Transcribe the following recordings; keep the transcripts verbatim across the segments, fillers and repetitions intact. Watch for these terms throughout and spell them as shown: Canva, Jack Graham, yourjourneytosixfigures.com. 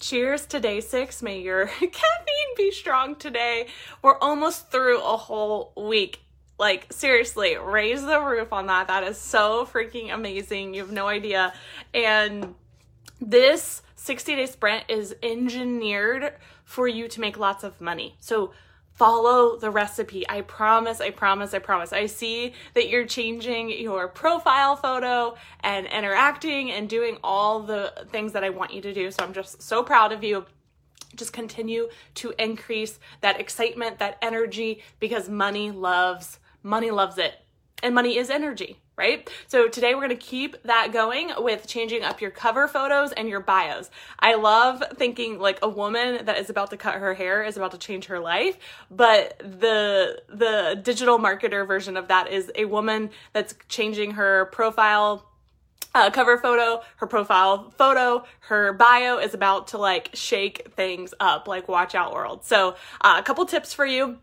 Cheers to day six. May your caffeine be strong today. We're almost through a whole week. Like, seriously, raise the roof on that. That is so freaking amazing. You have no idea. And this sixty-day sprint is engineered for you to make lots of money. So follow the recipe. I promise, I promise, I promise. I see that you're changing your profile photo and interacting and doing all the things that I want you to do. So I'm just so proud of you. Just continue to increase that excitement, that energy, because money loves, money loves it. And money is energy, right? So today we're going to keep that going with changing up your cover photos and your bios. I love thinking like a woman that is about to cut her hair is about to change her life, but the the digital marketer version of that is a woman that's changing her profile Uh, cover photo, her profile photo, her bio is about to like shake things up, like watch out world. So uh, a couple tips for you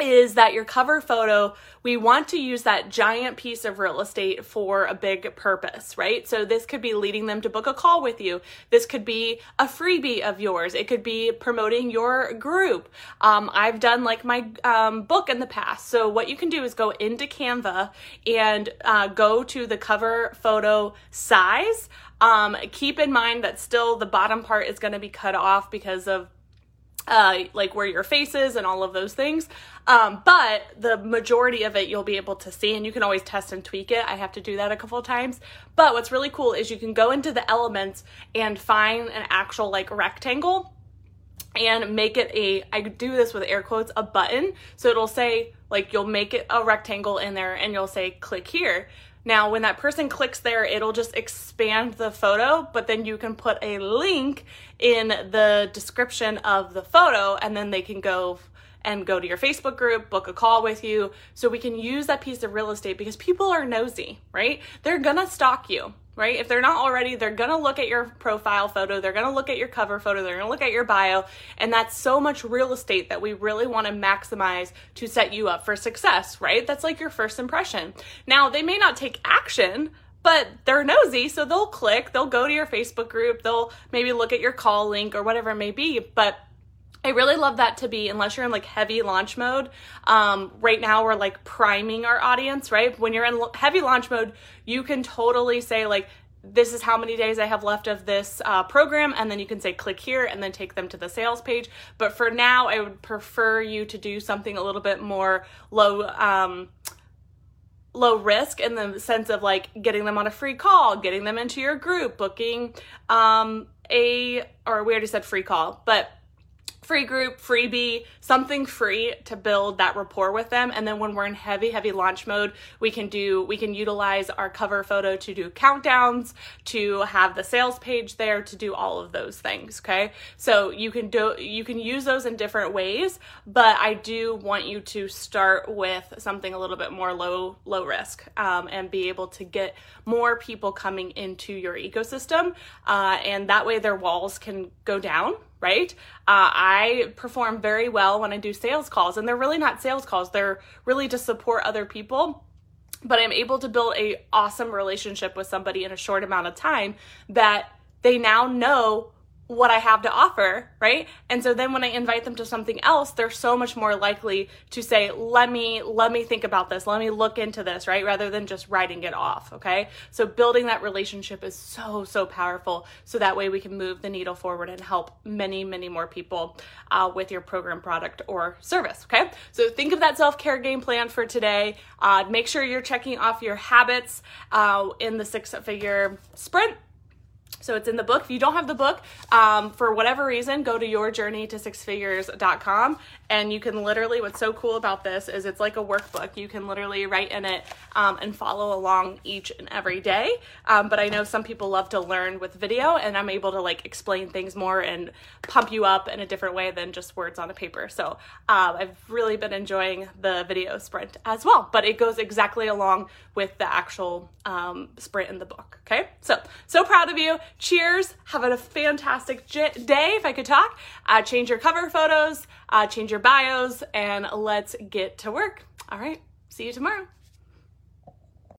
is that your cover photo, we want to use that giant piece of real estate for a big purpose, right? So this could be leading them to book a call with you. This could be a freebie of yours. It could be promoting your group. Um, I've done like my um, book in the past. So what you can do is go into Canva and uh, go to the cover photo size. Um, keep in mind that still the bottom part is going to be cut off because of Uh, like where your face is and all of those things. Um, but the majority of it you'll be able to see, and you can always test and tweak it. I have to do that a couple of times. But what's really cool is you can go into the elements and find an actual like rectangle and make it a, I do this with air quotes, a button. So it'll say like, you'll make it a rectangle in there and you'll say click here. Now, when that person clicks there, it'll just expand the photo, but then you can put a link in the description of the photo, and then they can go and go to your Facebook group, book a call with you. So we can use that piece of real estate because people are nosy, right? They're gonna stalk you, right? If they're not already, they're gonna look at your profile photo, they're gonna look at your cover photo, they're gonna look at your bio, and that's so much real estate that we really wanna maximize to set you up for success, right? That's like your first impression. Now, they may not take action, but they're nosy, so they'll click, they'll go to your Facebook group, they'll maybe look at your call link or whatever it may be, but I really love that to be, unless you're in like heavy launch mode. Um, right now we're like priming our audience, right? When you're in heavy launch mode, you can totally say like, this is how many days I have left of this uh, program. And then you can say click here and then take them to the sales page. But for now, I would prefer you to do something a little bit more low, um, low risk in the sense of like getting them on a free call, getting them into your group, booking um, a, or we already said free call, but free group, freebie, something free to build that rapport with them. And then when we're in heavy, heavy launch mode, we can do, we can utilize our cover photo to do countdowns, to have the sales page there, to do all of those things. Okay. So you can do, you can use those in different ways, but I do want you to start with something a little bit more low, low risk, um, and be able to get more people coming into your ecosystem. Uh, and that way their walls can go down. Right? Uh, I perform very well when I do sales calls, and they're really not sales calls. They're really to support other people, but I'm able to build a awesome relationship with somebody in a short amount of time that they now know what I have to offer, right? And so then when I invite them to something else, they're so much more likely to say, let me, let me think about this. Let me look into this, right? Rather than just writing it off, okay? So building that relationship is so, so powerful. So that way we can move the needle forward and help many, many more people uh, with your program, product, or service, okay? So think of that self-care game plan for today. Uh, make sure you're checking off your habits uh, in the six-figure sprint. So it's in the book. If you don't have the book, um, for whatever reason, go to your journey to six figures dot com, and you can literally, what's so cool about this is it's like a workbook. You can literally write in it um, and follow along each and every day. Um, but I know some people love to learn with video, and I'm able to like explain things more and pump you up in a different way than just words on a paper. So um, I've really been enjoying the video sprint as well, but it goes exactly along with the actual um, sprint in the book. Okay. So, so proud of you. Cheers. Have a fantastic j- day. If I could talk, uh, change your cover photos, uh, change your bios, and let's get to work. All right. See you tomorrow.